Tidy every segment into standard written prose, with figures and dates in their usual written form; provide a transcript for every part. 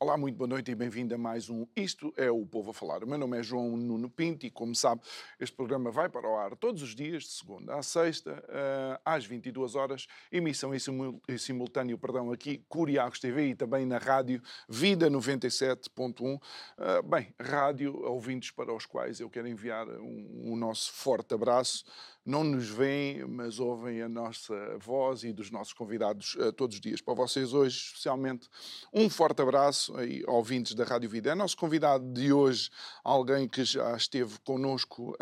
Olá, muito boa noite e bem-vindo a mais um Isto é o Povo a Falar. O meu nome é João Nuno Pinto e, como sabe, este programa vai para o ar todos os dias, de segunda à sexta, às 22 horas, emissão em simultâneo, aqui, Curiacos TV e também na Rádio Vida 97.1. Bem, rádio, ouvintes para os quais eu quero enviar o nosso forte abraço. Não nos veem, mas ouvem a nossa voz e dos nossos convidados todos os dias. Para vocês hoje, especialmente, um forte abraço aí, ouvintes da Rádio Vida. É nosso convidado de hoje, alguém que já esteve connosco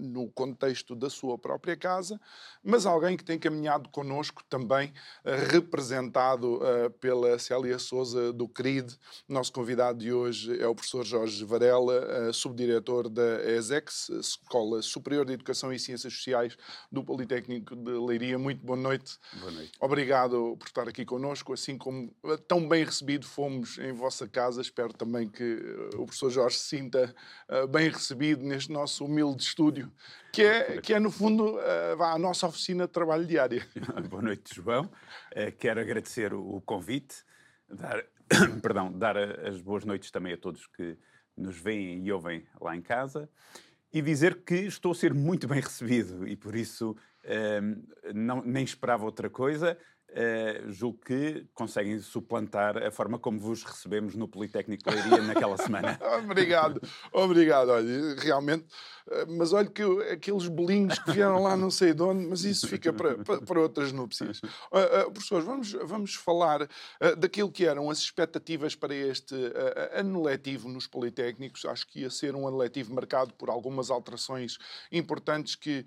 no contexto da sua própria casa, mas alguém que tem caminhado connosco também, representado pela Célia Souza do CRID. Nosso convidado de hoje é o professor Jorge Varela, subdiretor da ESEX, Escola Superior de Educação e Ciências Sociais, do Politécnico de Leiria. Muito boa noite. Boa noite. Obrigado por estar aqui connosco, assim como tão bem recebido fomos em vossa casa. Espero também que o professor Jorge se sinta bem recebido neste nosso humilde estúdio, que é no fundo, a nossa oficina de trabalho diária. Boa noite, João. Quero agradecer o convite, dar as boas noites também a todos que nos veem e ouvem lá em casa. E dizer que estou a ser muito bem recebido e, por isso, nem esperava outra coisa. Julgo que conseguem suplantar a forma como vos recebemos no Politécnico de Leiria naquela semana. Obrigado. Olha, realmente, mas olha que aqueles bolinhos que vieram lá não sei de onde, mas isso fica para outras núpcias. Professores, vamos falar daquilo que eram as expectativas para este ano letivo nos Politécnicos. Acho que ia ser um ano letivo marcado por algumas alterações importantes que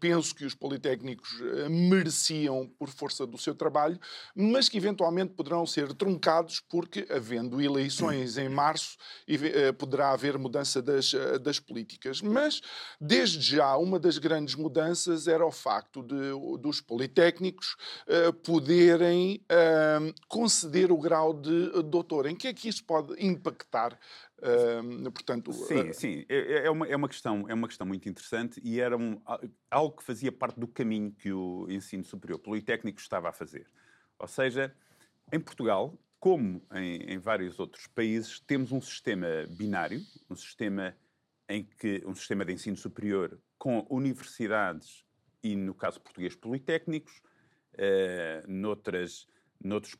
penso que os Politécnicos mereciam por força do seu trabalho, mas que eventualmente poderão ser truncados porque, havendo eleições em março, poderá haver mudança das políticas. Mas, desde já, uma das grandes mudanças era o facto dos politécnicos poderem conceder o grau de doutor. Em que é que isso pode impactar? Portanto, sim. É uma questão muito interessante e era algo que fazia parte do caminho que o ensino superior politécnico estava a fazer. Ou seja, em Portugal, como em vários outros países, temos um sistema binário, um sistema de ensino superior com universidades e, no caso português, politécnicos. Noutros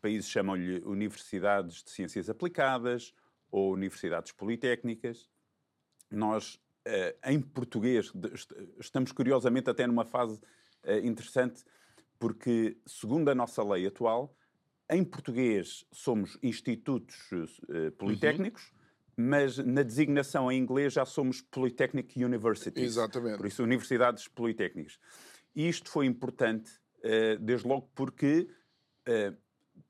países chamam-lhe universidades de ciências aplicadas ou universidades politécnicas. Nós, em português, estamos curiosamente até numa fase interessante, porque, segundo a nossa lei atual, em português somos institutos politécnicos, mas na designação em inglês já somos Polytechnic Universities. Exatamente. Por isso, universidades politécnicas. E isto foi importante, desde logo porque,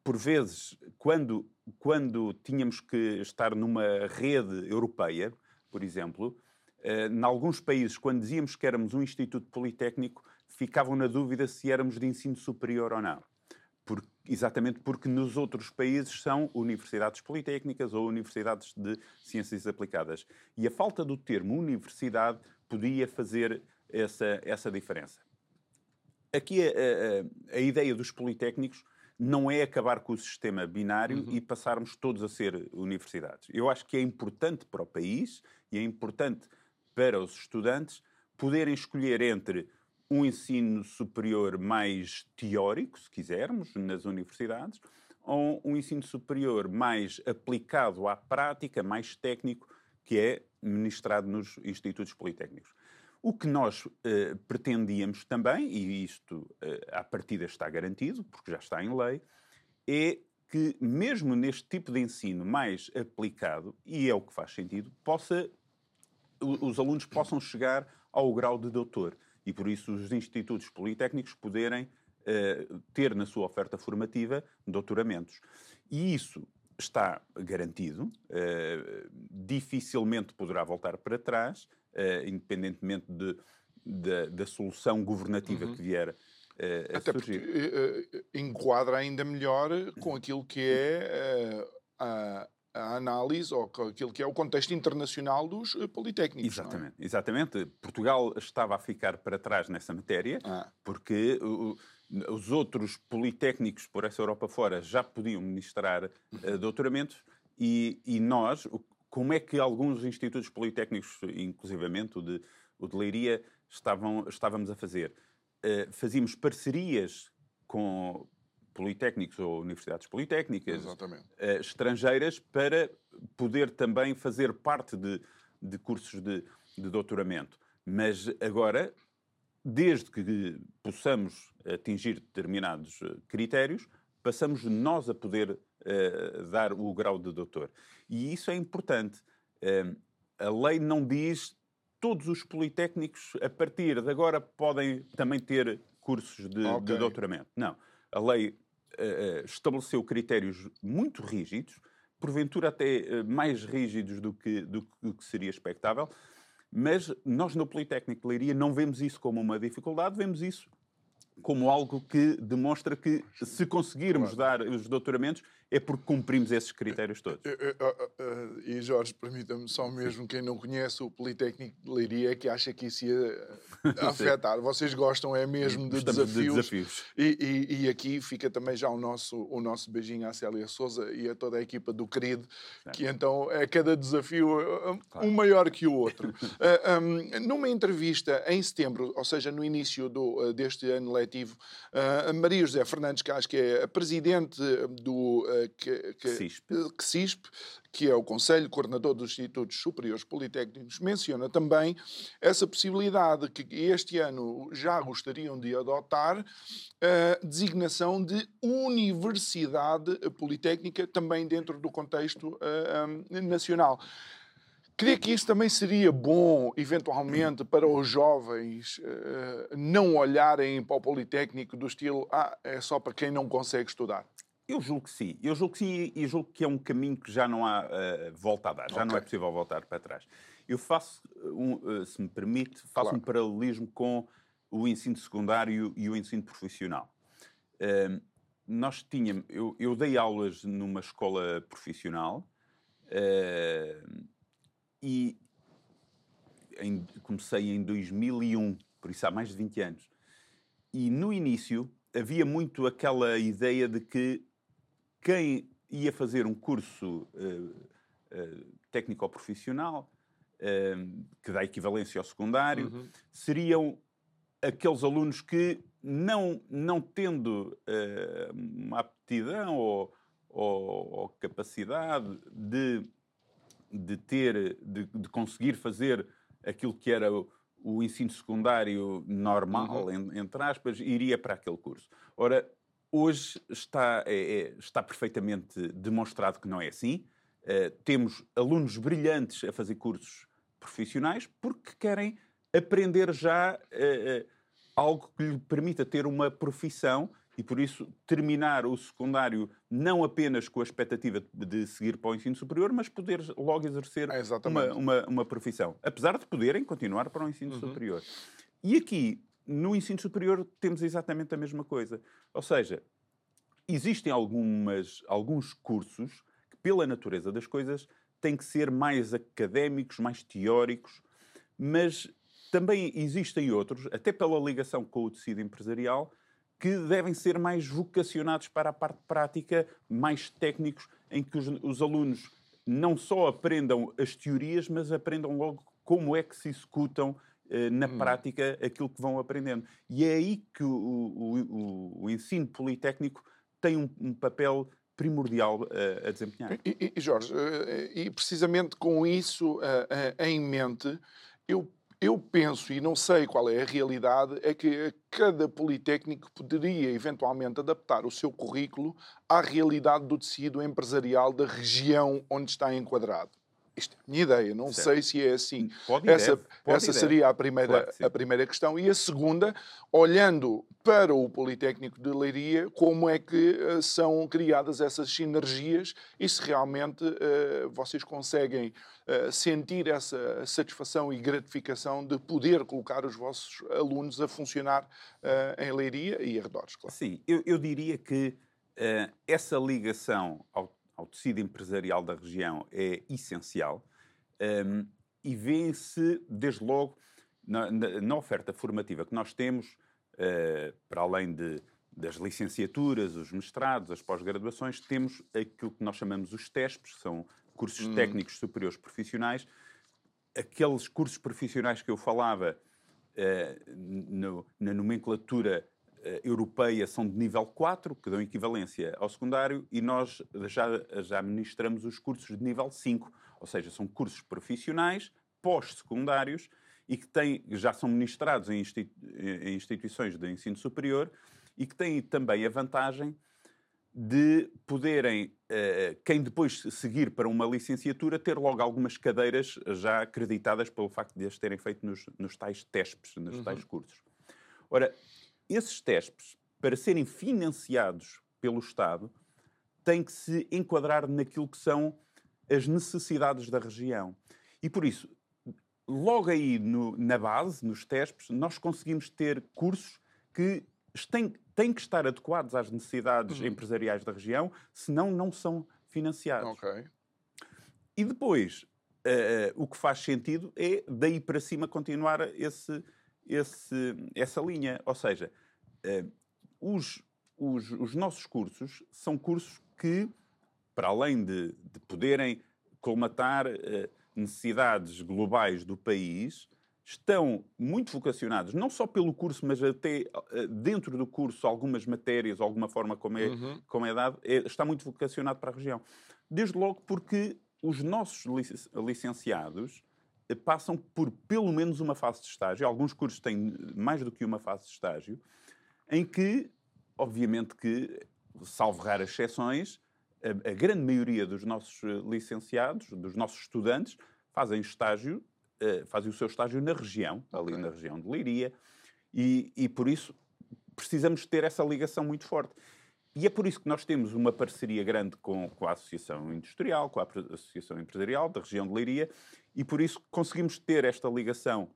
por vezes, quando tínhamos que estar numa rede europeia, por exemplo, em alguns países, quando dizíamos que éramos um instituto politécnico, ficavam na dúvida se éramos de ensino superior ou não. Exatamente porque nos outros países são universidades politécnicas ou universidades de ciências aplicadas. E a falta do termo universidade podia fazer essa diferença. Aqui a ideia dos politécnicos não é acabar com o sistema binário e passarmos todos a ser universidades. Eu acho que é importante para o país e é importante para os estudantes poderem escolher entre um ensino superior mais teórico, se quisermos, nas universidades, ou um ensino superior mais aplicado à prática, mais técnico, que é ministrado nos institutos politécnicos. O que nós pretendíamos também, e isto à partida está garantido, porque já está em lei, é que mesmo neste tipo de ensino mais aplicado, e é o que faz sentido, os alunos possam chegar ao grau de doutor. E por isso os institutos politécnicos poderem ter na sua oferta formativa doutoramentos. E isso está garantido, dificilmente poderá voltar para trás, independentemente da solução governativa que vier a até surgir. Porque, enquadra ainda melhor com aquilo que é a análise, ou aquilo que é o contexto internacional dos politécnicos. Exatamente, não é? Exatamente. Portugal estava a ficar para trás nessa matéria, porque os outros politécnicos por essa Europa fora já podiam ministrar doutoramentos, e nós, como é que alguns institutos politécnicos, inclusivamente o de Leiria, estávamos a fazer? Fazíamos parcerias com politécnicos ou universidades politécnicas estrangeiras para poder também fazer parte de cursos de doutoramento. Mas agora, desde que possamos atingir determinados critérios, passamos nós a poder dar o grau de doutor. E isso é importante. A lei não diz todos os politécnicos, a partir de agora, podem também ter cursos de doutoramento. Não. A lei estabeleceu critérios muito rígidos, porventura até mais rígidos do que seria expectável, mas nós no Politécnico de Leiria não vemos isso como uma dificuldade, vemos isso como algo que demonstra que, se conseguirmos dar os doutoramentos, é porque cumprimos esses critérios todos. E, Jorge, permita-me só mesmo, quem não conhece o Politécnico de Leiria, que acha que isso ia afetar. Vocês gostam, é mesmo, de desafios. E aqui fica também já o nosso beijinho à Célia Souza e a toda a equipa do CRID, que então é cada desafio um maior que o outro. Numa entrevista em setembro, ou seja, no início deste ano letivo, a Maria José Fernandes, que acho que é a presidente do CISP, que é o Conselho Coordenador dos Institutos Superiores Politécnicos, menciona também essa possibilidade que este ano já gostariam de adotar a designação de Universidade Politécnica, também dentro do contexto nacional. Creio que isso também seria bom, eventualmente, para os jovens não olharem para o Politécnico do estilo é só para quem não consegue estudar. Eu julgo que sim. Eu julgo que sim, e julgo que é um caminho que já não há volta a dar. Já não é possível voltar para trás. Eu faço, se me permite, um paralelismo com o ensino secundário e o ensino profissional. Eu dei aulas numa escola profissional, e comecei em 2001, por isso há mais de 20 anos. E no início havia muito aquela ideia de que quem ia fazer um curso técnico-profissional, que dá equivalência ao secundário, seriam aqueles alunos que, não tendo uma aptidão ou capacidade de conseguir fazer aquilo que era o ensino secundário normal, entre aspas, iria para aquele curso. Ora, hoje está perfeitamente demonstrado que não é assim. Temos alunos brilhantes a fazer cursos profissionais porque querem aprender já algo que lhe permita ter uma profissão e, por isso, terminar o secundário não apenas com a expectativa de seguir para o ensino superior, mas poder logo exercer uma profissão. Apesar de poderem continuar para o ensino superior. E aqui, no ensino superior, temos exatamente a mesma coisa. Ou seja, existem alguns cursos que, pela natureza das coisas, têm que ser mais académicos, mais teóricos, mas também existem outros, até pela ligação com o tecido empresarial, que devem ser mais vocacionados para a parte prática, mais técnicos, em que os alunos não só aprendam as teorias, mas aprendam logo como é que se executam na prática aquilo que vão aprendendo. E é aí que o ensino politécnico tem um papel primordial a desempenhar. E Jorge, e precisamente com isso em mente, eu penso, e não sei qual é a realidade, é que cada politécnico poderia eventualmente adaptar o seu currículo à realidade do tecido empresarial da região onde está enquadrado. Isto é a minha ideia, não sei se é assim. Essa seria a primeira questão. E a segunda, olhando para o Politécnico de Leiria, como é que são criadas essas sinergias e se realmente vocês conseguem sentir essa satisfação e gratificação de poder colocar os vossos alunos a funcionar em Leiria e arredores, claro. Sim, eu diria que essa ligação ao tecido empresarial da região é essencial e vê-se, desde logo, na oferta formativa que nós temos, para além das licenciaturas, os mestrados, as pós-graduações, temos aquilo que nós chamamos os TESPs, que são cursos técnicos superiores profissionais. Aqueles cursos profissionais que eu falava na nomenclatura europeia são de nível 4, que dão equivalência ao secundário, e nós já administramos os cursos de nível 5, ou seja, são cursos profissionais, pós-secundários, e que já são ministrados em instituições de ensino superior, e que têm também a vantagem de poderem, quem depois seguir para uma licenciatura, ter logo algumas cadeiras já acreditadas pelo facto de as terem feito nos tais TESPs, nos tais cursos. Ora, esses TESPs, para serem financiados pelo Estado, têm que se enquadrar naquilo que são as necessidades da região. E, por isso, logo aí na base, nos TESPs, nós conseguimos ter cursos que têm que estar adequados às necessidades empresariais da região, senão não são financiados. Okay. E depois, o que faz sentido é, daí para cima, continuar essa linha, ou seja, os nossos cursos são cursos que, para além de poderem colmatar necessidades globais do país, estão muito vocacionados, não só pelo curso, mas até dentro do curso, algumas matérias, alguma forma como é dado, está muito vocacionado para a região. Desde logo porque os nossos licenciados passam por pelo menos uma fase de estágio, alguns cursos têm mais do que uma fase de estágio, em que, obviamente que, salvo raras exceções, a grande maioria dos nossos licenciados, dos nossos estudantes, fazem o seu estágio na região, ali na região de Leiria, e por isso precisamos ter essa ligação muito forte. E é por isso que nós temos uma parceria grande com a Associação Industrial, com a Associação Empresarial da região de Leiria, e por isso conseguimos ter esta ligação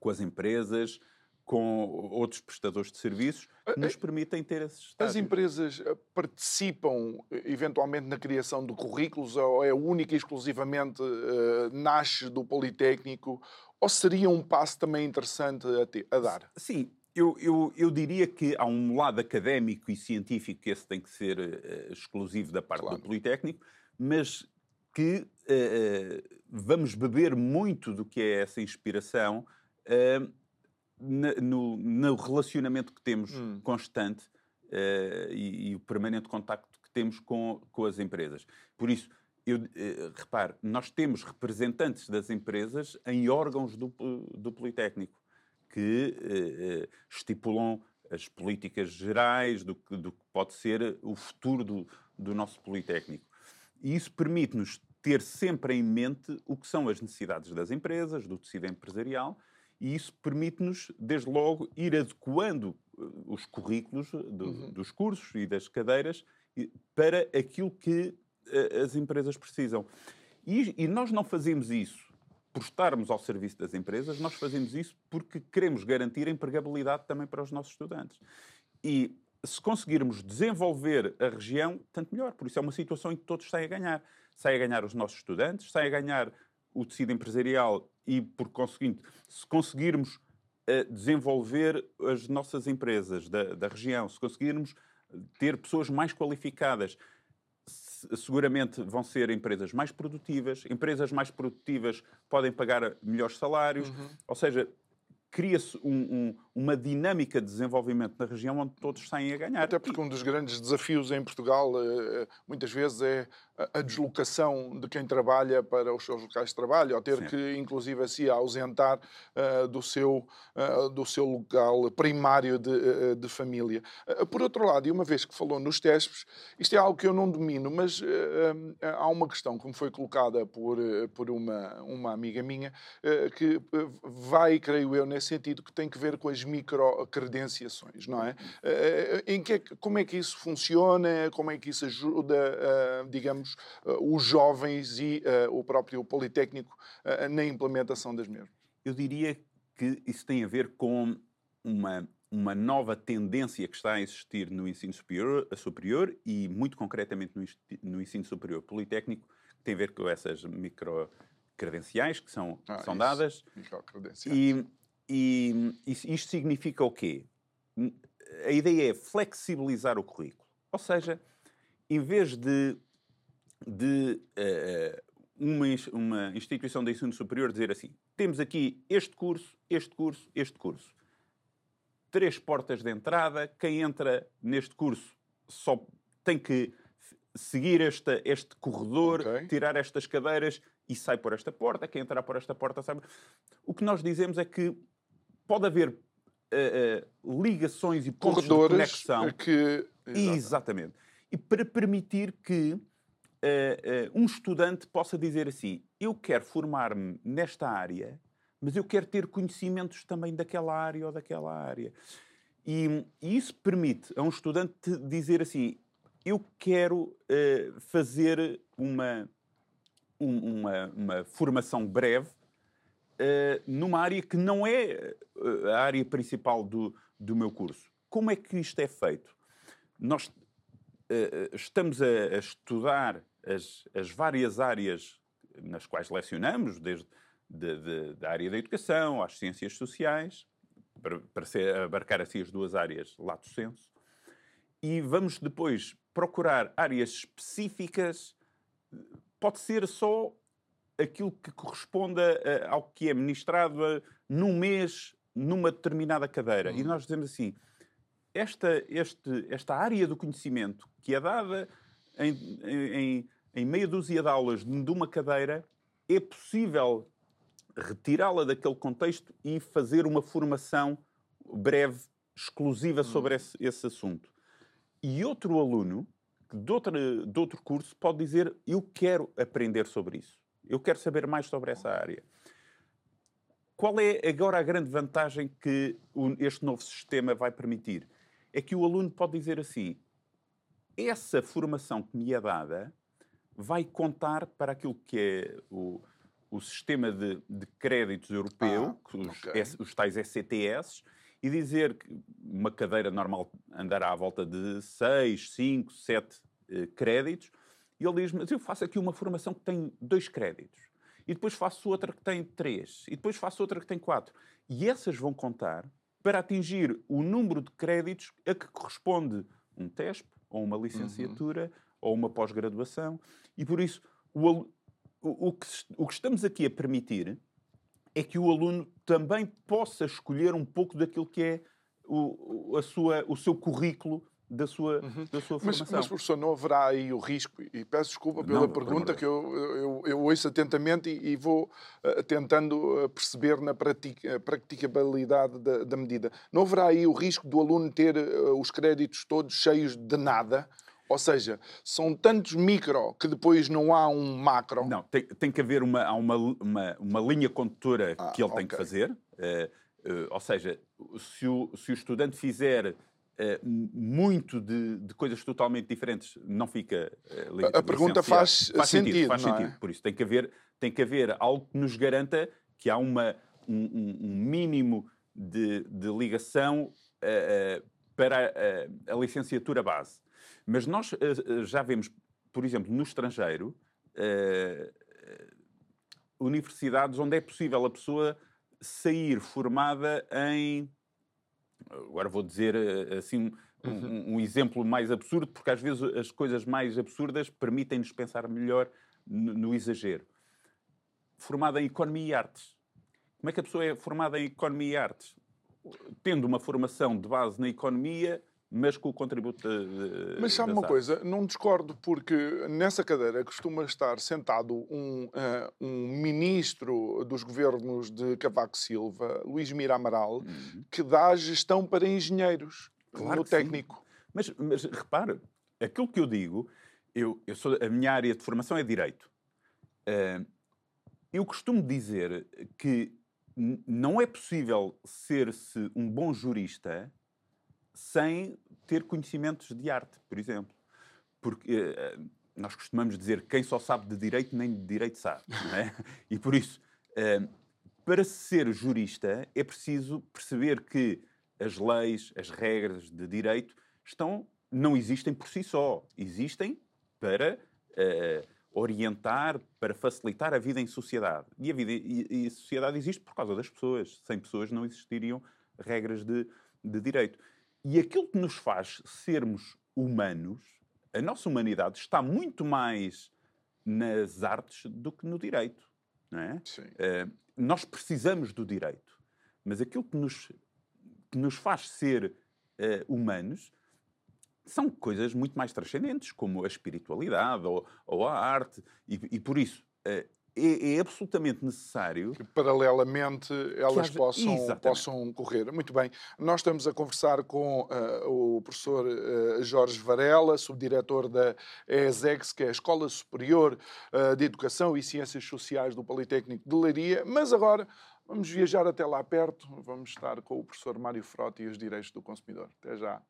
com as empresas, com outros prestadores de serviços, que nos permitem ter esses estágios. As empresas participam, eventualmente, na criação de currículos, ou é única e exclusivamente nasce do Politécnico, ou seria um passo também interessante a dar? Sim. Eu diria que há um lado académico e científico que esse tem que ser exclusivo da parte do Politécnico, mas que vamos beber muito do que é essa inspiração no relacionamento que temos constante e o permanente contacto que temos com as empresas. Por isso, repare, nós temos representantes das empresas em órgãos do Politécnico, que estipulam as políticas gerais do que pode ser o futuro do nosso Politécnico. E isso permite-nos ter sempre em mente o que são as necessidades das empresas, do tecido empresarial, e isso permite-nos, desde logo, ir adequando os currículos dos cursos e das cadeiras para aquilo que as empresas precisam. E nós não fazemos isso por estarmos ao serviço das empresas, nós fazemos isso porque queremos garantir a empregabilidade também para os nossos estudantes. E se conseguirmos desenvolver a região, tanto melhor. Por isso é uma situação em que todos saem a ganhar. Saem a ganhar os nossos estudantes, saem a ganhar o tecido empresarial e, por conseguinte, se conseguirmos desenvolver as nossas empresas da região, se conseguirmos ter pessoas mais qualificadas, seguramente vão ser empresas mais produtivas podem pagar melhores salários, ou seja, cria-se uma dinâmica de desenvolvimento na região onde todos saem a ganhar. Até porque um dos grandes desafios em Portugal, muitas vezes, é a deslocação de quem trabalha para os seus locais de trabalho, ou ter que, inclusive, se ausentar do seu local primário de família. Por outro lado, e uma vez que falou nos TESPs, isto é algo que eu não domino, mas há uma questão que me foi colocada por uma amiga minha, que vai, creio eu, nesse sentido, que tem que ver com as microcredenciações, não é? Como é que isso funciona? Como é que isso ajuda, digamos, os jovens e o próprio Politécnico na implementação das mesmas? Eu diria que isso tem a ver com uma nova tendência que está a existir no ensino superior e, muito concretamente, no ensino superior politécnico, que tem a ver com essas microcredenciais que são dadas. E isto significa o quê? A ideia é flexibilizar o currículo. Ou seja, em vez de uma instituição de ensino superior dizer assim, temos aqui este curso, este curso, este curso. 3 portas de entrada, quem entra neste curso só tem que seguir este corredor, tirar estas cadeiras e sai por esta porta, quem entrar por esta porta sai. O que nós dizemos é que pode haver ligações e pontos de conexão. Exatamente. E para permitir que um estudante possa dizer assim, eu quero formar-me nesta área, mas eu quero ter conhecimentos também daquela área ou daquela área. E isso permite a um estudante dizer assim, eu quero fazer uma formação breve numa área que não é a área principal do meu curso. Como é que isto é feito? Nós estamos a estudar as várias áreas nas quais lecionamos, desde da área da educação às ciências sociais, para abarcar assim as duas áreas lato sensu, e vamos depois procurar áreas específicas, pode ser só aquilo que corresponda ao que é ministrado num mês, numa determinada cadeira. E nós dizemos assim, esta área do conhecimento que é dada em meia dúzia de aulas de uma cadeira, é possível retirá-la daquele contexto e fazer uma formação breve, exclusiva sobre esse assunto. E outro aluno de outro curso pode dizer, eu quero aprender sobre isso, eu quero saber mais sobre essa área. Qual é agora a grande vantagem que este novo sistema vai permitir? É que o aluno pode dizer assim, essa formação que me é dada vai contar para aquilo que é o sistema de créditos europeu, os tais ECTS, e dizer que uma cadeira normal andará à volta de 6, 5, 7 créditos, e ele diz, mas eu faço aqui uma formação que tem 2 créditos, e depois faço outra que tem 3, e depois faço outra que tem 4. E essas vão contar para atingir o número de créditos a que corresponde um TESP, ou uma licenciatura, ou uma pós-graduação, e por isso o que estamos aqui a permitir é que o aluno também possa escolher um pouco daquilo que é o seu currículo da sua formação. Mas, professor, não haverá aí o risco, e peço desculpa pela pergunta que eu ouço atentamente e vou tentando perceber na praticabilidade da medida, não haverá aí o risco do aluno ter os créditos todos cheios de nada? Ou seja, são tantos micro que depois não há um macro. Não, tem que haver uma linha condutora que ele tem que fazer. Ou seja, se o estudante fizer muito de coisas totalmente diferentes, não fica licenciado. A pergunta faz sentido. Faz sentido, não é? Por isso tem que haver algo que nos garanta que há um mínimo de ligação para a licenciatura base. Mas nós já vemos, por exemplo, no estrangeiro, universidades onde é possível a pessoa sair formada em... Agora vou dizer assim um exemplo mais absurdo, porque às vezes as coisas mais absurdas permitem-nos pensar melhor no exagero. Formada em Economia e Artes. Como é que a pessoa é formada em Economia e Artes? Tendo uma formação de base na economia... mas com o contributo de... Mas sabe uma coisa, não discordo, porque nessa cadeira costuma estar sentado um ministro dos governos de Cavaco Silva, Luís Mira Amaral, que dá gestão para engenheiros, claro, no técnico. Mas repare, aquilo que eu digo, a minha área de formação é direito. Eu costumo dizer que não é possível ser-se um bom jurista sem ter conhecimentos de arte, por exemplo. Porque nós costumamos dizer que quem só sabe de direito, nem de direito sabe. Não é? E por isso, para ser jurista, é preciso perceber que as leis, as regras de direito não existem por si só. Existem para orientar, para facilitar a vida em sociedade. E a sociedade existe por causa das pessoas. Sem pessoas não existiriam regras de direito. E aquilo que nos faz sermos humanos, a nossa humanidade está muito mais nas artes do que no direito. Não é? Sim. Nós precisamos do direito, mas aquilo que nos faz ser humanos são coisas muito mais transcendentes, como a espiritualidade ou a arte, e por isso... É absolutamente necessário... Que, paralelamente, elas possam correr. Muito bem. Nós estamos a conversar com o professor Jorge Varela, subdiretor da ESEX, que é a Escola Superior de Educação e Ciências Sociais do Politécnico de Leiria. Mas agora vamos viajar até lá perto. Vamos estar com o professor Mário Frota e os direitos do consumidor. Até já.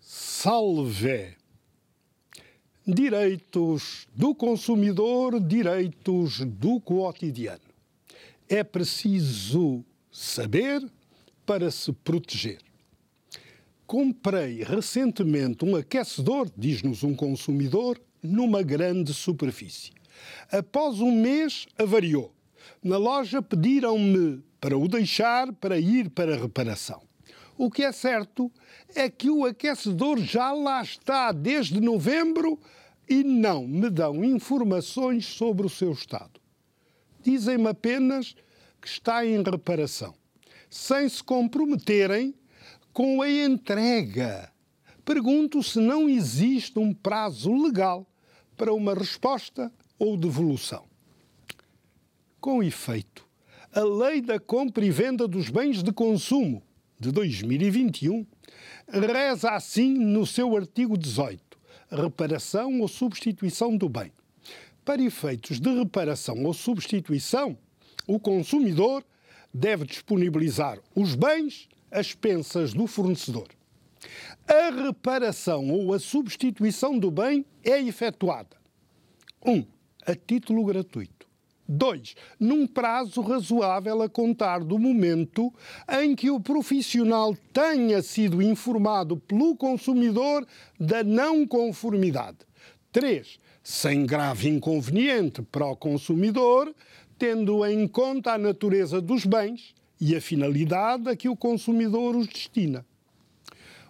Salve! Direitos do consumidor, direitos do cotidiano. É preciso saber para se proteger. Comprei recentemente um aquecedor, diz-nos um consumidor, numa grande superfície. Após um mês, avariou. Na loja pediram-me para o deixar para ir para a reparação. O que é certo é que o aquecedor já lá está desde novembro e não me dão informações sobre o seu estado. Dizem-me apenas que está em reparação, sem se comprometerem com a entrega. Pergunto se não existe um prazo legal para uma resposta ou devolução. Com efeito, a Lei da Compra e Venda dos Bens de Consumo, de 2021, reza assim no seu artigo 18, reparação ou substituição do bem. Para efeitos de reparação ou substituição, o consumidor deve disponibilizar os bens às pensas do fornecedor. A reparação ou a substituição do bem é efetuada: 1. A título gratuito. 2. Num prazo razoável a contar do momento em que o profissional tenha sido informado pelo consumidor da não conformidade. 3. Sem grave inconveniente para o consumidor, tendo em conta a natureza dos bens e a finalidade a que o consumidor os destina.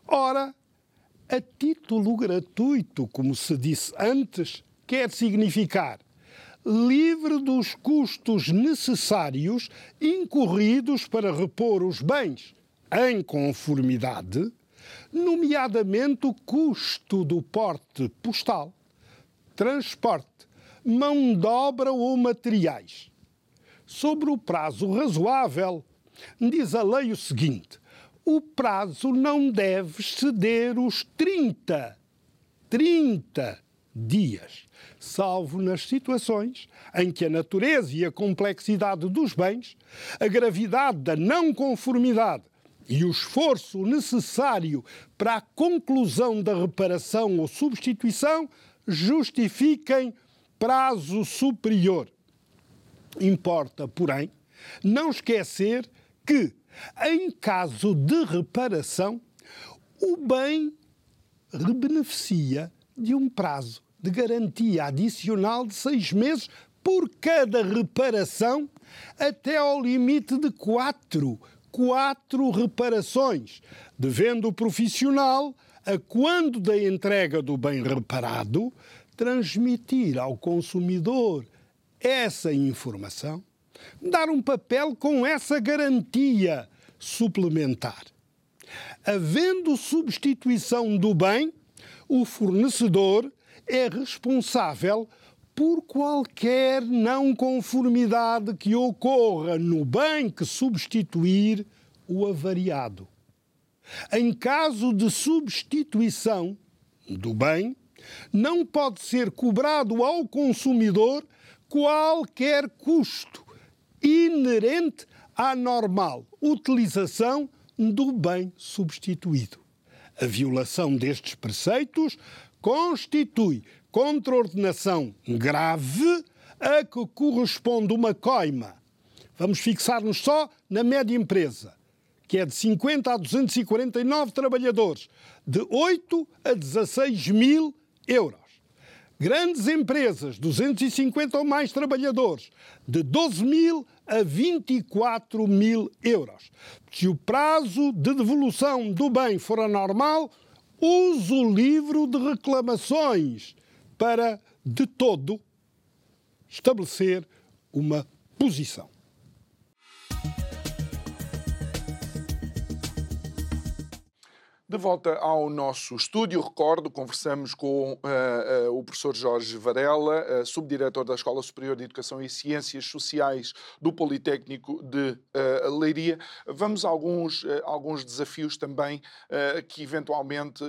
Ora, a título gratuito, como se disse antes, quer significar livre dos custos necessários incorridos para repor os bens em conformidade, nomeadamente o custo do porte postal, transporte, mão de obra ou materiais. Sobre o prazo razoável, diz a lei o seguinte: o prazo não deve exceder os 30 dias, salvo nas situações em que a natureza e a complexidade dos bens, a gravidade da não conformidade e o esforço necessário para a conclusão da reparação ou substituição justifiquem prazo superior. Importa, porém, não esquecer que, em caso de reparação, o bem beneficia de um prazo de garantia adicional de 6 meses por cada reparação, até ao limite de 4 reparações, devendo o profissional, a quando da entrega do bem reparado, transmitir ao consumidor essa informação dar um papel com essa garantia suplementar. Havendo substituição do bem, o fornecedor é responsável por qualquer não conformidade que ocorra no bem que substituir o avariado. Em caso de substituição do bem, não pode ser cobrado ao consumidor qualquer custo inerente à normal utilização do bem substituído. A violação destes preceitos constitui contraordenação grave a que corresponde uma coima. Vamos fixar-nos só na média empresa, que é de 50 a 249 trabalhadores, de 8 a 16 mil euros. Grandes empresas, 250 ou mais trabalhadores, de 12 mil a 24 mil euros. Se o prazo de devolução do bem for anormal, use o livro de reclamações para, de todo, estabelecer uma posição. De volta ao nosso estúdio, recordo, conversamos com o professor Jorge Varela, subdiretor da Escola Superior de Educação e Ciências Sociais do Politécnico de Leiria. Vamos a alguns desafios também que eventualmente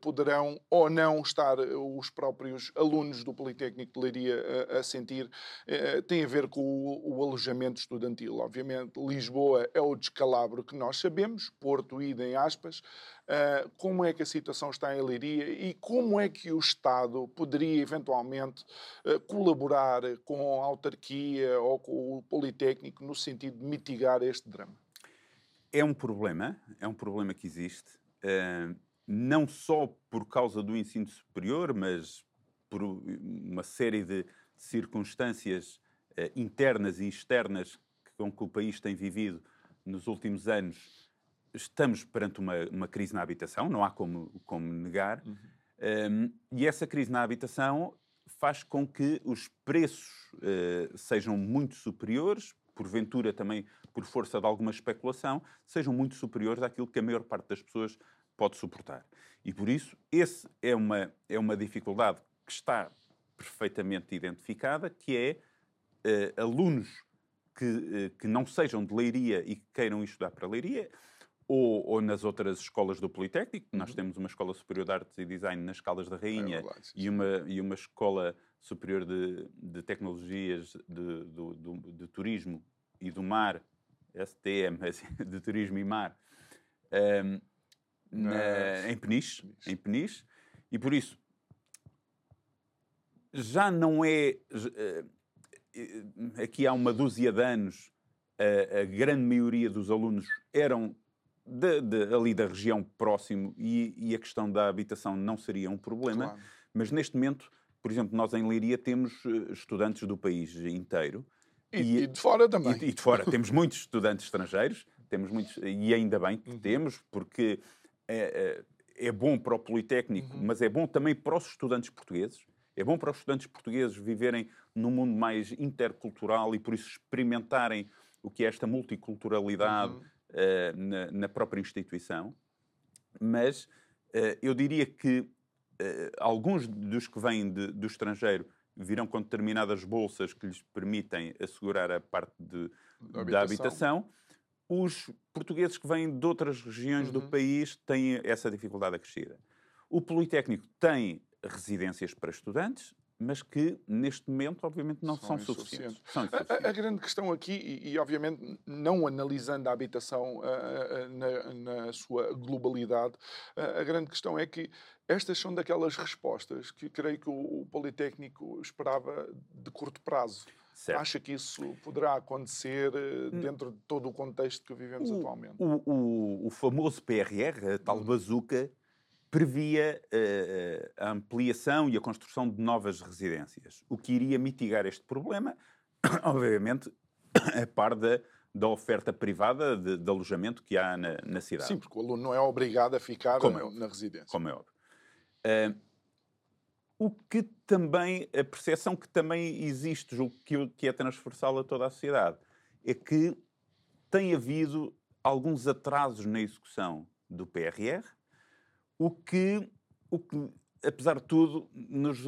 poderão ou não estar os próprios alunos do Politécnico de Leiria a sentir. Tem a ver com o alojamento estudantil. Obviamente, Lisboa é o descalabro que nós sabemos, Porto, idem aspas. Como é que a situação está em Leiria e como é que o Estado poderia eventualmente colaborar com a autarquia ou com o Politécnico no sentido de mitigar este drama? É um problema que existe, não só por causa do ensino superior, mas por uma série de circunstâncias internas e externas com que o país tem vivido nos últimos anos. Estamos perante uma crise na habitação, não há como negar, e essa crise na habitação faz com que os preços sejam muito superiores, porventura também por força de alguma especulação, sejam muito superiores àquilo que a maior parte das pessoas pode suportar. E por isso, essa é uma dificuldade que está perfeitamente identificada, que é alunos que não sejam de Leiria e que queiram estudar para Leiria, ou nas outras escolas do Politécnico. Nós temos uma Escola Superior de Artes e Design nas Caldas da Rainha e uma Escola Superior de Tecnologias de Turismo e do Mar, STM, de Turismo e Mar, em Peniche. E por isso, já não é... Aqui há uma dúzia de anos, a grande maioria dos alunos eram ali da região próximo e a questão da habitação não seria um problema, claro. Mas neste momento, por exemplo, nós em Leiria temos estudantes do país inteiro. E de fora também. E de fora. Temos muitos estudantes estrangeiros, e ainda bem que temos, porque é bom para o Politécnico, mas é bom também para os estudantes portugueses. É bom para os estudantes portugueses viverem num mundo mais intercultural e por isso experimentarem o que é esta multiculturalidade, na própria instituição, mas eu diria que alguns dos que vêm do estrangeiro virão com determinadas bolsas que lhes permitem assegurar a parte da habitação. Os portugueses que vêm de outras regiões do país têm essa dificuldade acrescida. O Politécnico tem residências para estudantes, mas que, neste momento, obviamente, não são suficientes. A grande questão aqui, e obviamente não analisando a habitação na sua globalidade, a grande questão é que estas são daquelas respostas que creio que o Politécnico esperava de curto prazo. Certo. Acha que isso poderá acontecer dentro de todo o contexto que vivemos atualmente? O famoso PRR, a tal bazuca, previa a ampliação e a construção de novas residências, o que iria mitigar este problema, obviamente, a par da oferta privada de alojamento que há na cidade. Sim, porque o aluno não é obrigado a ficar na residência. Como é óbvio. O que também, a percepção que também existe, julgo que é transversal a toda a sociedade, é que tem havido alguns atrasos na execução do PRR, o que apesar de tudo, nos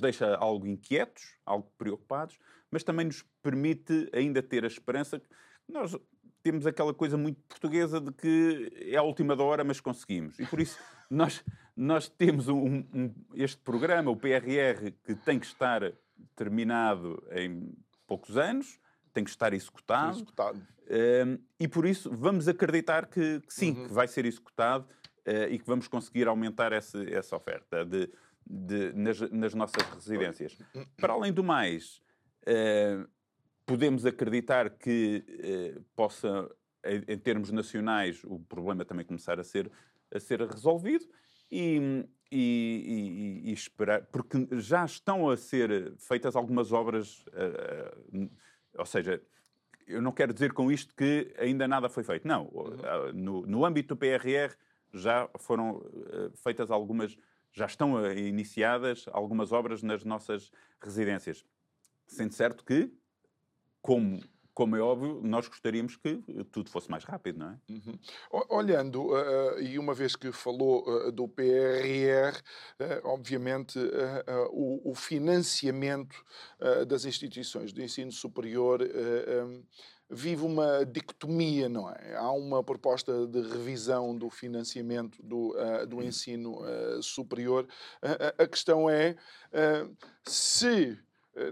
deixa algo inquietos, algo preocupados, mas também nos permite ainda ter a esperança que nós temos aquela coisa muito portuguesa de que é a última da hora, mas conseguimos. E por isso nós temos este programa, o PRR, que tem que estar terminado em poucos anos, tem que estar executado. E por isso vamos acreditar que sim, que vai ser executado. E que vamos conseguir aumentar essa oferta nas nossas residências. Para além do mais, podemos acreditar que possa, em termos nacionais, o problema também começar a ser resolvido e esperar, porque já estão a ser feitas algumas obras, ou seja, eu não quero dizer com isto que ainda nada foi feito. Não, no âmbito do PRR, já foram feitas algumas, já estão iniciadas algumas obras nas nossas residências. Sendo certo que, como é óbvio, nós gostaríamos que tudo fosse mais rápido, não é? Uhum. Olhando, e uma vez que falou do PRR, obviamente o financiamento das instituições de ensino superior vive uma dicotomia, não é? Há uma proposta de revisão do financiamento do ensino superior. A questão é se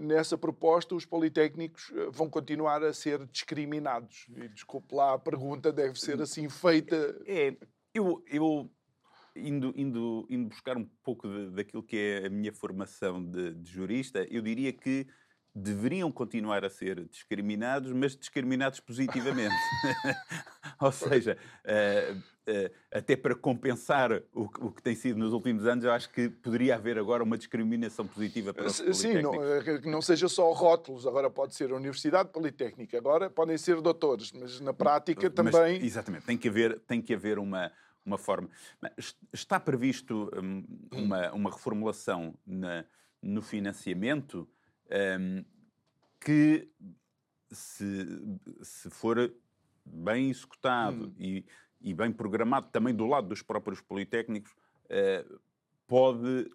nessa proposta os politécnicos vão continuar a ser discriminados. E, desculpe lá, a pergunta deve ser assim feita. Eu indo buscar um pouco daquilo que é a minha formação de jurista, eu diria que deveriam continuar a ser discriminados, mas discriminados positivamente. Ou seja, até para compensar o que tem sido nos últimos anos, eu acho que poderia haver agora uma discriminação positiva para os politécnicos. Sim, que não seja só rótulos. Agora pode ser a Universidade Politécnica, agora podem ser doutores, mas na prática também... Exatamente, tem que haver uma forma... Está previsto uma reformulação no financiamento... que se for bem executado e bem programado também do lado dos próprios politécnicos, pode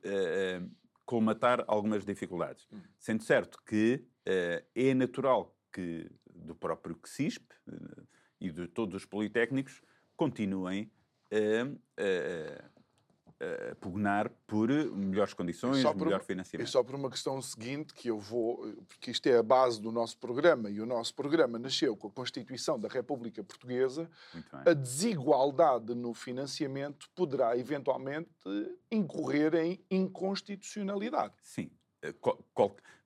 colmatar algumas dificuldades. Sendo certo que é natural que do próprio CISP e de todos os politécnicos continuem a pugnar por melhores condições, melhor financiamento. E só por uma questão seguinte, que eu vou... Porque isto é a base do nosso programa, e o nosso programa nasceu com a Constituição da República Portuguesa. A desigualdade no financiamento poderá, eventualmente, incorrer em inconstitucionalidade. Sim.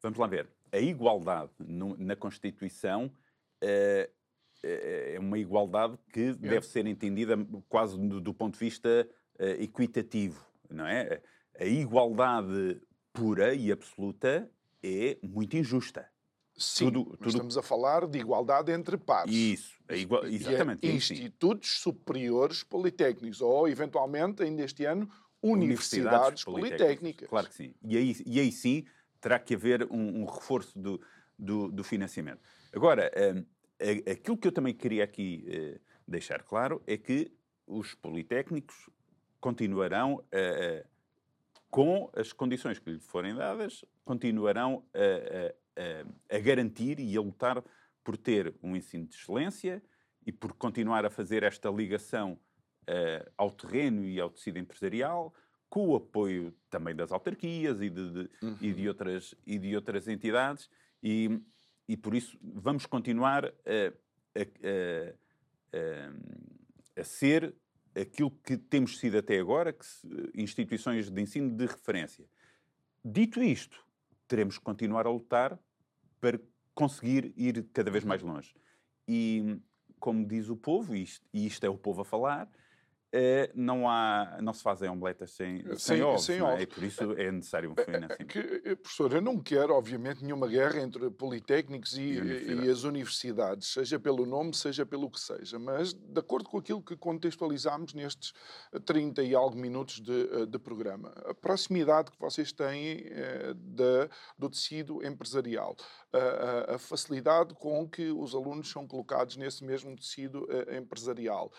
Vamos lá ver. A igualdade na Constituição é uma igualdade que deve ser entendida quase do ponto de vista... equitativo, não é? A igualdade pura e absoluta é muito injusta. Sim, tudo... estamos a falar de igualdade entre pares. Isso, exatamente. Institutos superiores politécnicos, ou eventualmente, ainda este ano, universidades politécnicas. Claro que sim. E aí sim terá que haver um reforço do financiamento. Agora, aquilo que eu também queria aqui deixar claro é que os politécnicos continuarão, com as condições que lhe forem dadas, continuarão a garantir e a lutar por ter um ensino de excelência e por continuar a fazer esta ligação ao terreno e ao tecido empresarial, com o apoio também das autarquias e de outras entidades. E por isso vamos continuar a ser... aquilo que temos sido até agora, que instituições de ensino de referência. Dito isto, teremos que continuar a lutar para conseguir ir cada vez mais longe. E, como diz o povo, e isto é o povo a falar, não se fazem omeletas sem ovos. Sem ovos. É? E por isso é necessário um financiamento. Professor, eu não quero, obviamente, nenhuma guerra entre politécnicos e as universidades, seja pelo nome, seja pelo que seja, mas de acordo com aquilo que contextualizámos nestes 30 e algo minutos de programa, a proximidade que vocês têm do tecido empresarial, a facilidade com que os alunos são colocados nesse mesmo tecido empresarial,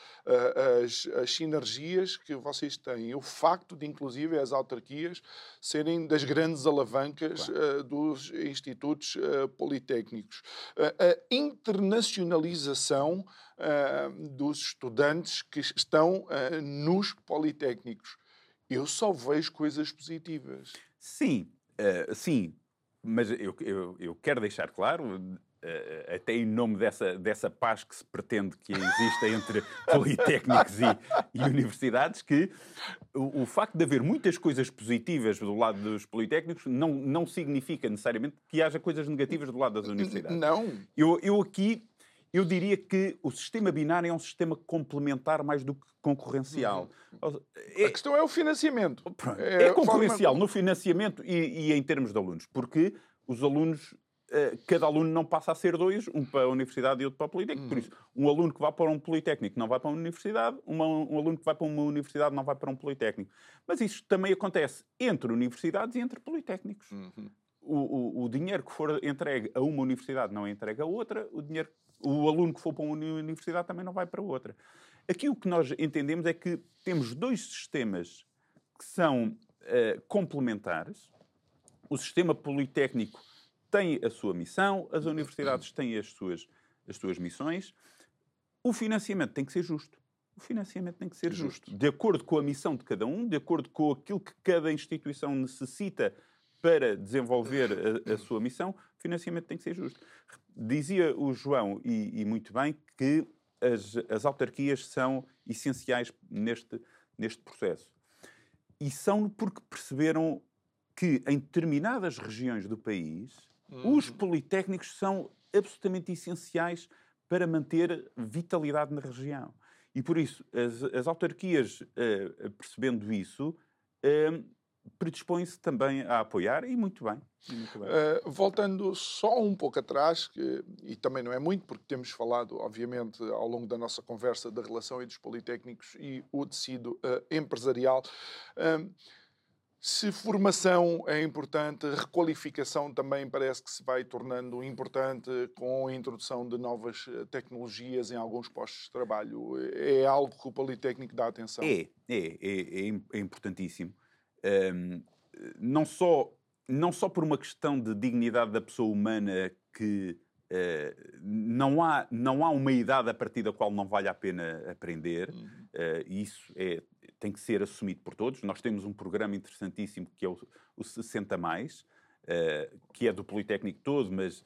as sinergias que vocês têm, o facto de, inclusive, as autarquias serem das grandes alavancas dos institutos politécnicos. A internacionalização dos estudantes que estão nos politécnicos. Eu só vejo coisas positivas. Sim, sim, mas eu quero deixar claro, até em nome dessa paz que se pretende que exista entre politécnicos e universidades, que o facto de haver muitas coisas positivas do lado dos politécnicos não significa necessariamente que haja coisas negativas do lado das universidades. Não. Eu diria que o sistema binário é um sistema complementar mais do que concorrencial. A questão é o financiamento. Pronto, é concorrencial no financiamento e em termos de alunos, porque os alunos, cada aluno não passa a ser dois, um para a universidade e outro para o politécnico. Por isso, um aluno que vai para um politécnico não vai para uma universidade, um aluno que vai para uma universidade não vai para um politécnico. Mas isso também acontece entre universidades e entre politécnicos. O dinheiro que for entregue a uma universidade não é entregue a outra, o aluno que for para uma universidade também não vai para outra. Aqui o que nós entendemos é que temos dois sistemas que são complementares. O sistema politécnico tem a sua missão, as universidades têm as suas missões. O financiamento tem que ser justo. O financiamento tem que ser justo. De acordo com a missão de cada um, de acordo com aquilo que cada instituição necessita para desenvolver a sua missão, o financiamento tem que ser justo. Dizia o João, e muito bem, que as autarquias são essenciais neste processo. E são porque perceberam que, em determinadas regiões do país, os politécnicos são absolutamente essenciais para manter vitalidade na região. E, por isso, as autarquias, percebendo isso, predispõe-se também a apoiar, e muito bem. Voltando só um pouco atrás, e também não é muito, porque temos falado, obviamente, ao longo da nossa conversa da relação entre os politécnicos e o tecido empresarial. Se formação é importante, requalificação também parece que se vai tornando importante com a introdução de novas tecnologias em alguns postos de trabalho. É algo que o Politécnico dá atenção? É importantíssimo. Não só por uma questão de dignidade da pessoa humana, que não há uma idade a partir da qual não vale a pena aprender, isso tem que ser assumido por todos. Nós temos um programa interessantíssimo que é o 60+, que é do Politécnico todo, mas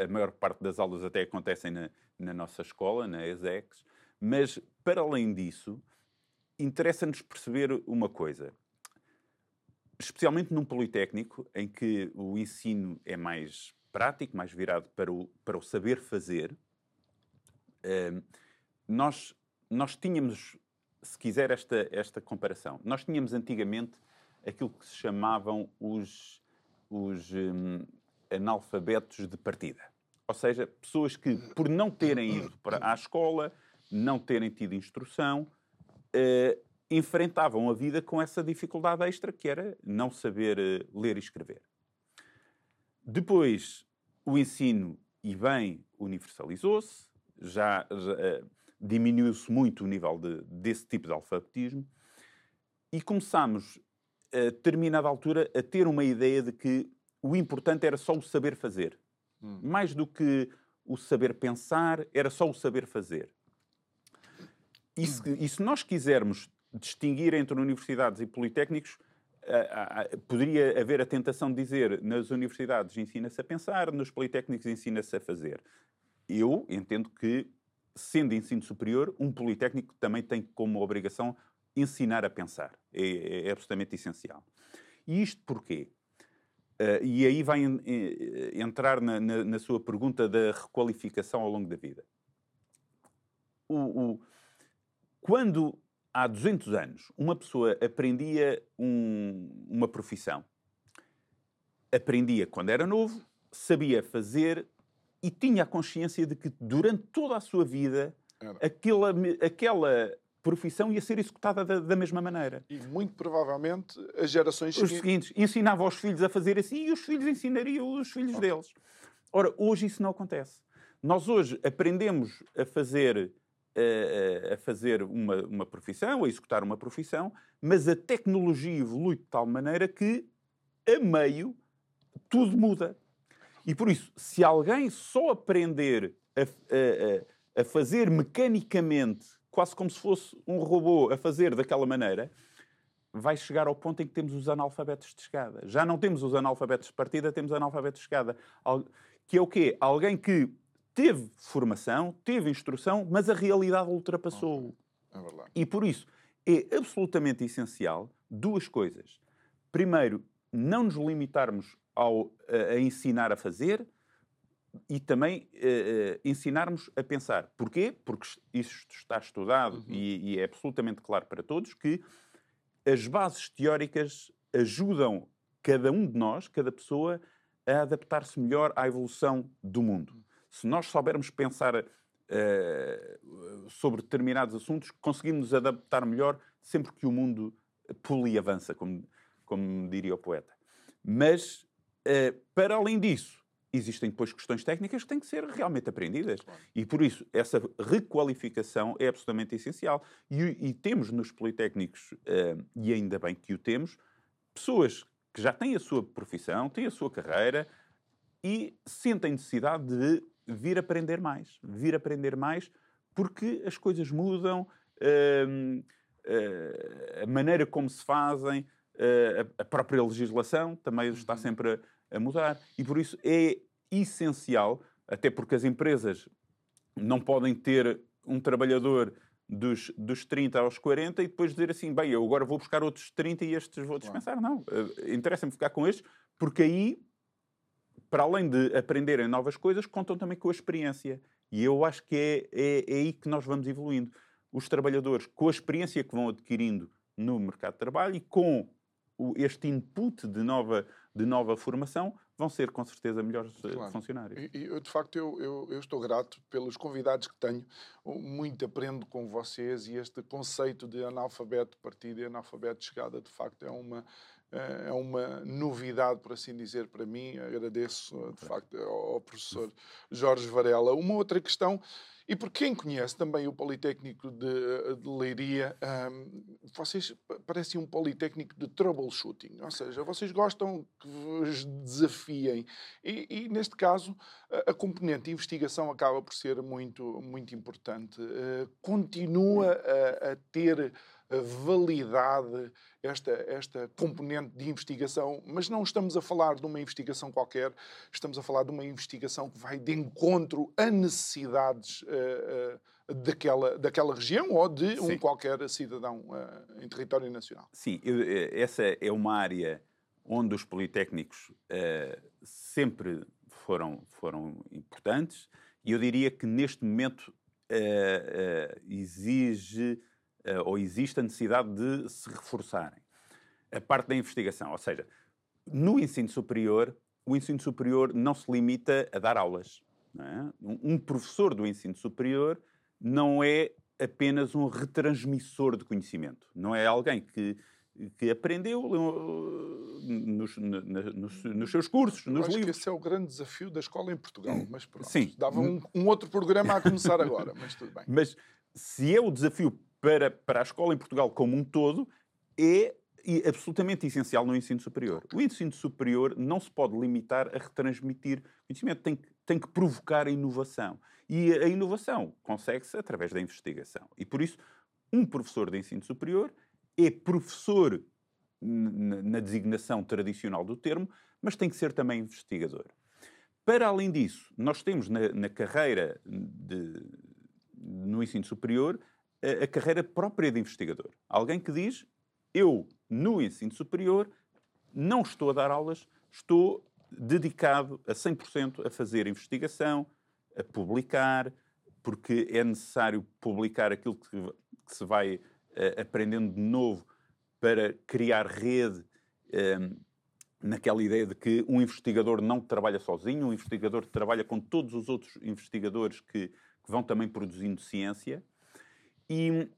a maior parte das aulas até acontecem na nossa escola, na ESEX. Mas, para além disso, interessa-nos perceber uma coisa. Especialmente num politécnico, em que o ensino é mais prático, mais virado para o saber fazer, nós tínhamos, se quiser, esta comparação. Nós tínhamos antigamente aquilo que se chamavam os analfabetos de partida. Ou seja, pessoas que, por não terem ido à escola, não terem tido instrução, enfrentavam a vida com essa dificuldade extra, que era não saber ler e escrever. Depois, o ensino, e bem, universalizou-se, já diminuiu-se muito o nível desse tipo de alfabetismo, e começámos, a determinada altura, a ter uma ideia de que o importante era só o saber fazer. Mais do que o saber pensar, era só o saber fazer. E se nós quisermos distinguir entre universidades e politécnicos, poderia haver a tentação de dizer: nas universidades ensina-se a pensar, nos politécnicos ensina-se a fazer. Eu entendo que, sendo ensino superior, um politécnico também tem como obrigação ensinar a pensar. É absolutamente essencial. E isto porquê? E aí vai entrar na sua pergunta da requalificação ao longo da vida. Quando há 200 anos, uma pessoa aprendia uma profissão. Aprendia quando era novo, sabia fazer e tinha a consciência de que durante toda a sua vida aquela profissão ia ser executada da mesma maneira. E muito provavelmente as gerações seguintes ensinava aos filhos a fazer assim e os filhos ensinariam os filhos deles. Ora, hoje isso não acontece. Nós hoje aprendemos a fazer uma profissão, a executar uma profissão, mas a tecnologia evolui de tal maneira que, a meio, tudo muda. E por isso, se alguém só aprender a fazer mecanicamente, quase como se fosse um robô a fazer daquela maneira, vai chegar ao ponto em que temos os analfabetos de escada. Já não temos os analfabetos de partida, temos analfabetos de escada. Que é o quê? Alguém que teve formação, teve instrução, mas a realidade ultrapassou-o. É verdade. E por isso, é absolutamente essencial duas coisas. Primeiro, não nos limitarmos a ensinar a fazer e também ensinarmos a pensar. Porquê? Porque isto está estudado e é absolutamente claro para todos que as bases teóricas ajudam cada um de nós, cada pessoa, a adaptar-se melhor à evolução do mundo. Se nós soubermos pensar sobre determinados assuntos, conseguimos nos adaptar melhor sempre que o mundo poliavança, como diria o poeta. Mas, para além disso, existem depois questões técnicas que têm que ser realmente aprendidas. Claro. E, por isso, essa requalificação é absolutamente essencial. E temos nos politécnicos, e ainda bem que o temos, pessoas que já têm a sua profissão, têm a sua carreira e sentem necessidade de vir aprender mais, porque as coisas mudam, a maneira como se fazem, a própria legislação também está sempre a mudar. E por isso é essencial, até porque as empresas não podem ter um trabalhador dos 30 aos 40 e depois dizer assim, bem, eu agora vou buscar outros 30 e estes vou dispensar. Não, interessa-me ficar com estes, porque aí, para além de aprenderem novas coisas, contam também com a experiência. E eu acho que é aí que nós vamos evoluindo. Os trabalhadores, com a experiência que vão adquirindo no mercado de trabalho e com este input de nova formação, vão ser, com certeza, melhores funcionários. E, de facto, eu estou grato pelos convidados que tenho. Muito aprendo com vocês e este conceito de analfabeto de partida e analfabeto de chegada, de facto, é uma novidade, por assim dizer, para mim. Agradeço, de facto, ao professor Jorge Varela. Uma outra questão, e por quem conhece também o Politécnico de Leiria, vocês parecem um Politécnico de troubleshooting, ou seja, vocês gostam que vos desafiem. E neste caso, a componente de investigação acaba por ser muito, muito importante. Continua a ter validade esta componente de investigação, mas não estamos a falar de uma investigação qualquer, estamos a falar de uma investigação que vai de encontro a necessidades daquela região ou de qualquer cidadão em território nacional. Sim, essa é uma área onde os politécnicos sempre foram importantes e eu diria que neste momento existe a necessidade de se reforçarem. A parte da investigação, ou seja, no ensino superior, o ensino superior não se limita a dar aulas. Não é? Um professor do ensino superior não é apenas um retransmissor de conhecimento. Não é alguém que aprendeu nos seus cursos, nos livros. Eu acho que esse é o grande desafio da escola em Portugal. Mas pronto, dava um outro programa a começar agora, mas tudo bem. Mas se é o desafio para a escola em Portugal como um todo, é absolutamente essencial no ensino superior. O ensino superior não se pode limitar a retransmitir conhecimento, tem que provocar a inovação. E a inovação consegue-se através da investigação. E por isso, um professor de ensino superior é professor na designação tradicional do termo, mas tem que ser também investigador. Para além disso, nós temos na carreira no ensino superior a carreira própria de investigador. Alguém que diz, eu, no ensino superior, não estou a dar aulas, estou dedicado a 100% a fazer investigação, a publicar, porque é necessário publicar aquilo que se vai aprendendo de novo para criar rede, naquela ideia de que um investigador não trabalha sozinho, um investigador trabalha com todos os outros investigadores que vão também produzindo ciência. E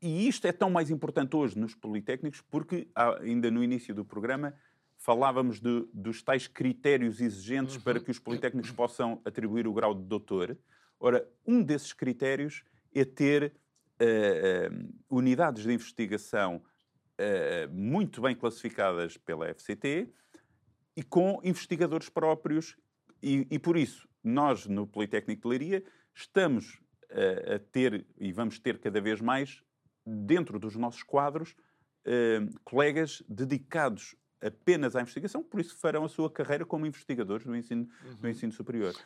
isto é tão mais importante hoje nos politécnicos porque, ainda no início do programa, falávamos dos tais critérios exigentes para que os politécnicos possam atribuir o grau de doutor. Ora, um desses critérios é ter unidades de investigação muito bem classificadas pela FCT e com investigadores próprios. E por isso, nós, no Politécnico de Leiria, estamos a ter, e vamos ter cada vez mais, dentro dos nossos quadros, colegas dedicados apenas à investigação, por isso farão a sua carreira como investigadores do ensino superior. Que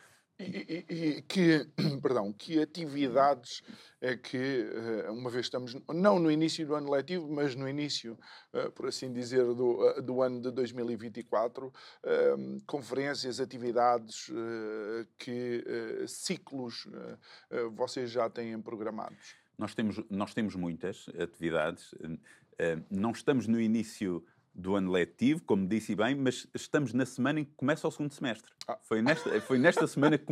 atividades é que, uma vez estamos, não no início do ano letivo, mas no início, por assim dizer, do ano de 2024, conferências, atividades, que ciclos vocês já têm programados? Nós temos muitas atividades. Não estamos no início do ano letivo, como disse bem, mas estamos na semana em que começa o segundo semestre. Foi nesta semana que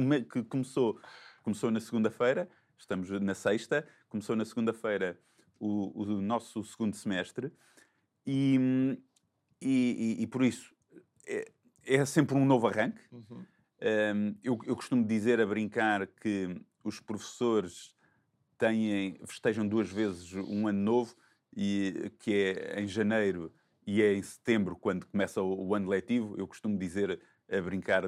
começou. Começou na segunda-feira, estamos na sexta, começou na segunda-feira o nosso segundo semestre e por isso é sempre um novo arranque. Eu costumo dizer a brincar que os professores festejam duas vezes um ano novo, e que é em janeiro e é em setembro, quando começa o ano letivo. Eu costumo dizer, a brincar,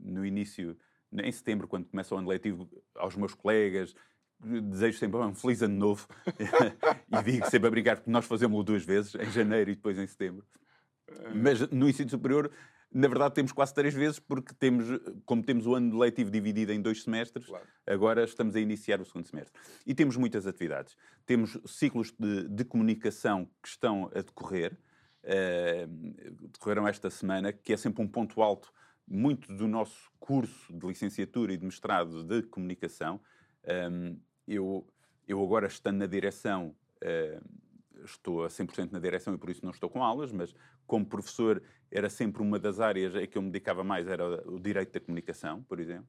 no início, em setembro, quando começa o ano letivo, aos meus colegas, desejo sempre um feliz ano novo. E digo sempre a brincar, porque nós fazemos-lo duas vezes, em janeiro e depois em setembro. Mas no ensino superior, na verdade, temos quase três vezes, porque como temos o ano letivo dividido em dois semestres, claro, agora estamos a iniciar o segundo semestre. E temos muitas atividades. Temos ciclos de comunicação que estão a decorrer, decorreram esta semana, que é sempre um ponto alto muito do nosso curso de licenciatura e de mestrado de comunicação. Eu agora, estando na direção, estou a 100% na direção e por isso não estou com aulas, mas como professor era sempre uma das áreas a que eu me dedicava mais, era o direito da comunicação, por exemplo.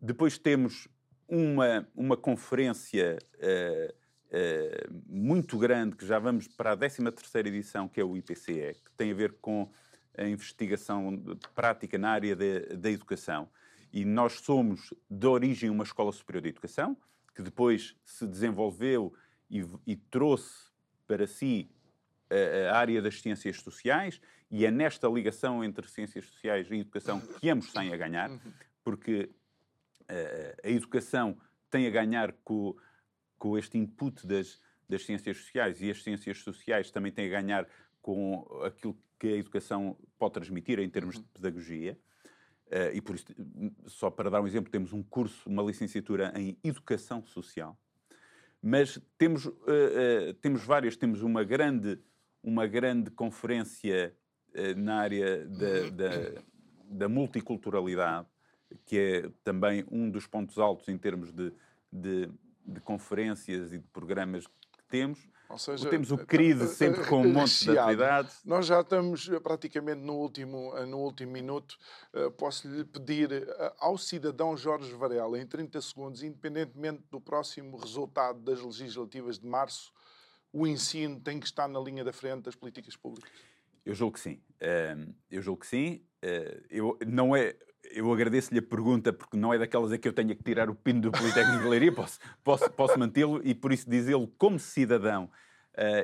Depois temos uma conferência muito grande, que já vamos para a 13ª edição, que é o IPCE, que tem a ver com a investigação prática na área da educação. E nós somos, de origem, uma Escola Superior de Educação, que depois se desenvolveu e trouxe para si a área das ciências sociais, e é nesta ligação entre ciências sociais e educação que ambos saem a ganhar, porque a educação tem a ganhar com este input das ciências sociais, e as ciências sociais também têm a ganhar com aquilo que a educação pode transmitir em termos de pedagogia. E por isso, só para dar um exemplo, temos um curso, uma licenciatura em Educação Social, mas temos várias. Temos uma grande conferência na área da multiculturalidade, que é também um dos pontos altos em termos de conferências e de programas que temos. Ou seja, temos o CRID sempre com um monte de atividades. Nós já estamos praticamente no último minuto. Posso-lhe pedir ao cidadão Jorge Varela, em 30 segundos, independentemente do próximo resultado das legislativas de março, o ensino tem que estar na linha da frente das políticas públicas? Eu julgo que sim. Eu agradeço-lhe a pergunta, porque não é daquelas a que eu tenha que tirar o pino do Politécnico de Leiria, posso mantê-lo e, por isso, dizê-lo como cidadão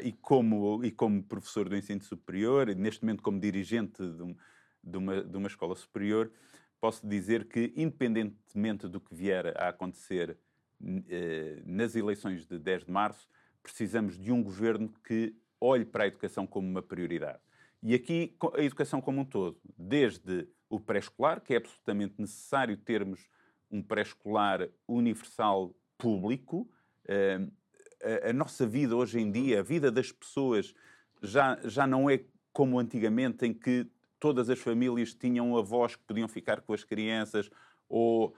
e como professor do ensino superior, e neste momento como dirigente de uma escola superior, posso dizer que, independentemente do que vier a acontecer nas eleições de 10 de março, precisamos de um governo que olhe para a educação como uma prioridade. E aqui a educação como um todo, desde o pré-escolar, que é absolutamente necessário termos um pré-escolar universal público. A nossa vida hoje em dia, a vida das pessoas, já não é como antigamente, em que todas as famílias tinham avós que podiam ficar com as crianças, ou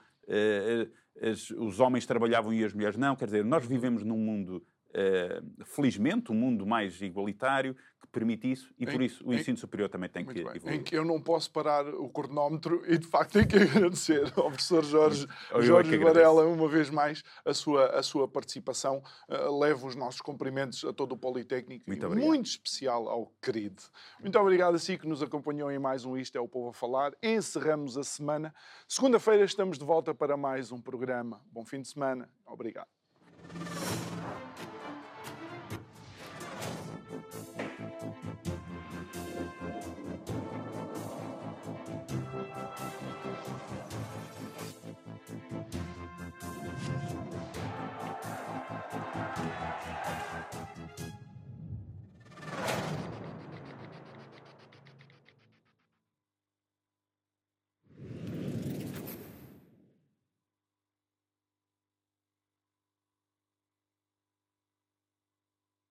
os homens trabalhavam e as mulheres não. Quer dizer, nós vivemos num mundo felizmente, um mundo mais igualitário que permite isso e, por isso, o ensino superior também tem que evoluir. Em que eu não posso parar o cronómetro e, de facto, tenho que agradecer ao professor Jorge Varela, uma vez mais, a sua participação. Levo os nossos cumprimentos a todo o Politécnico e muito especial ao CRID. Muito obrigado a si que nos acompanhou em mais um Isto é o Povo a Falar. Encerramos a semana. Segunda-feira estamos de volta para mais um programa. Bom fim de semana. Obrigado.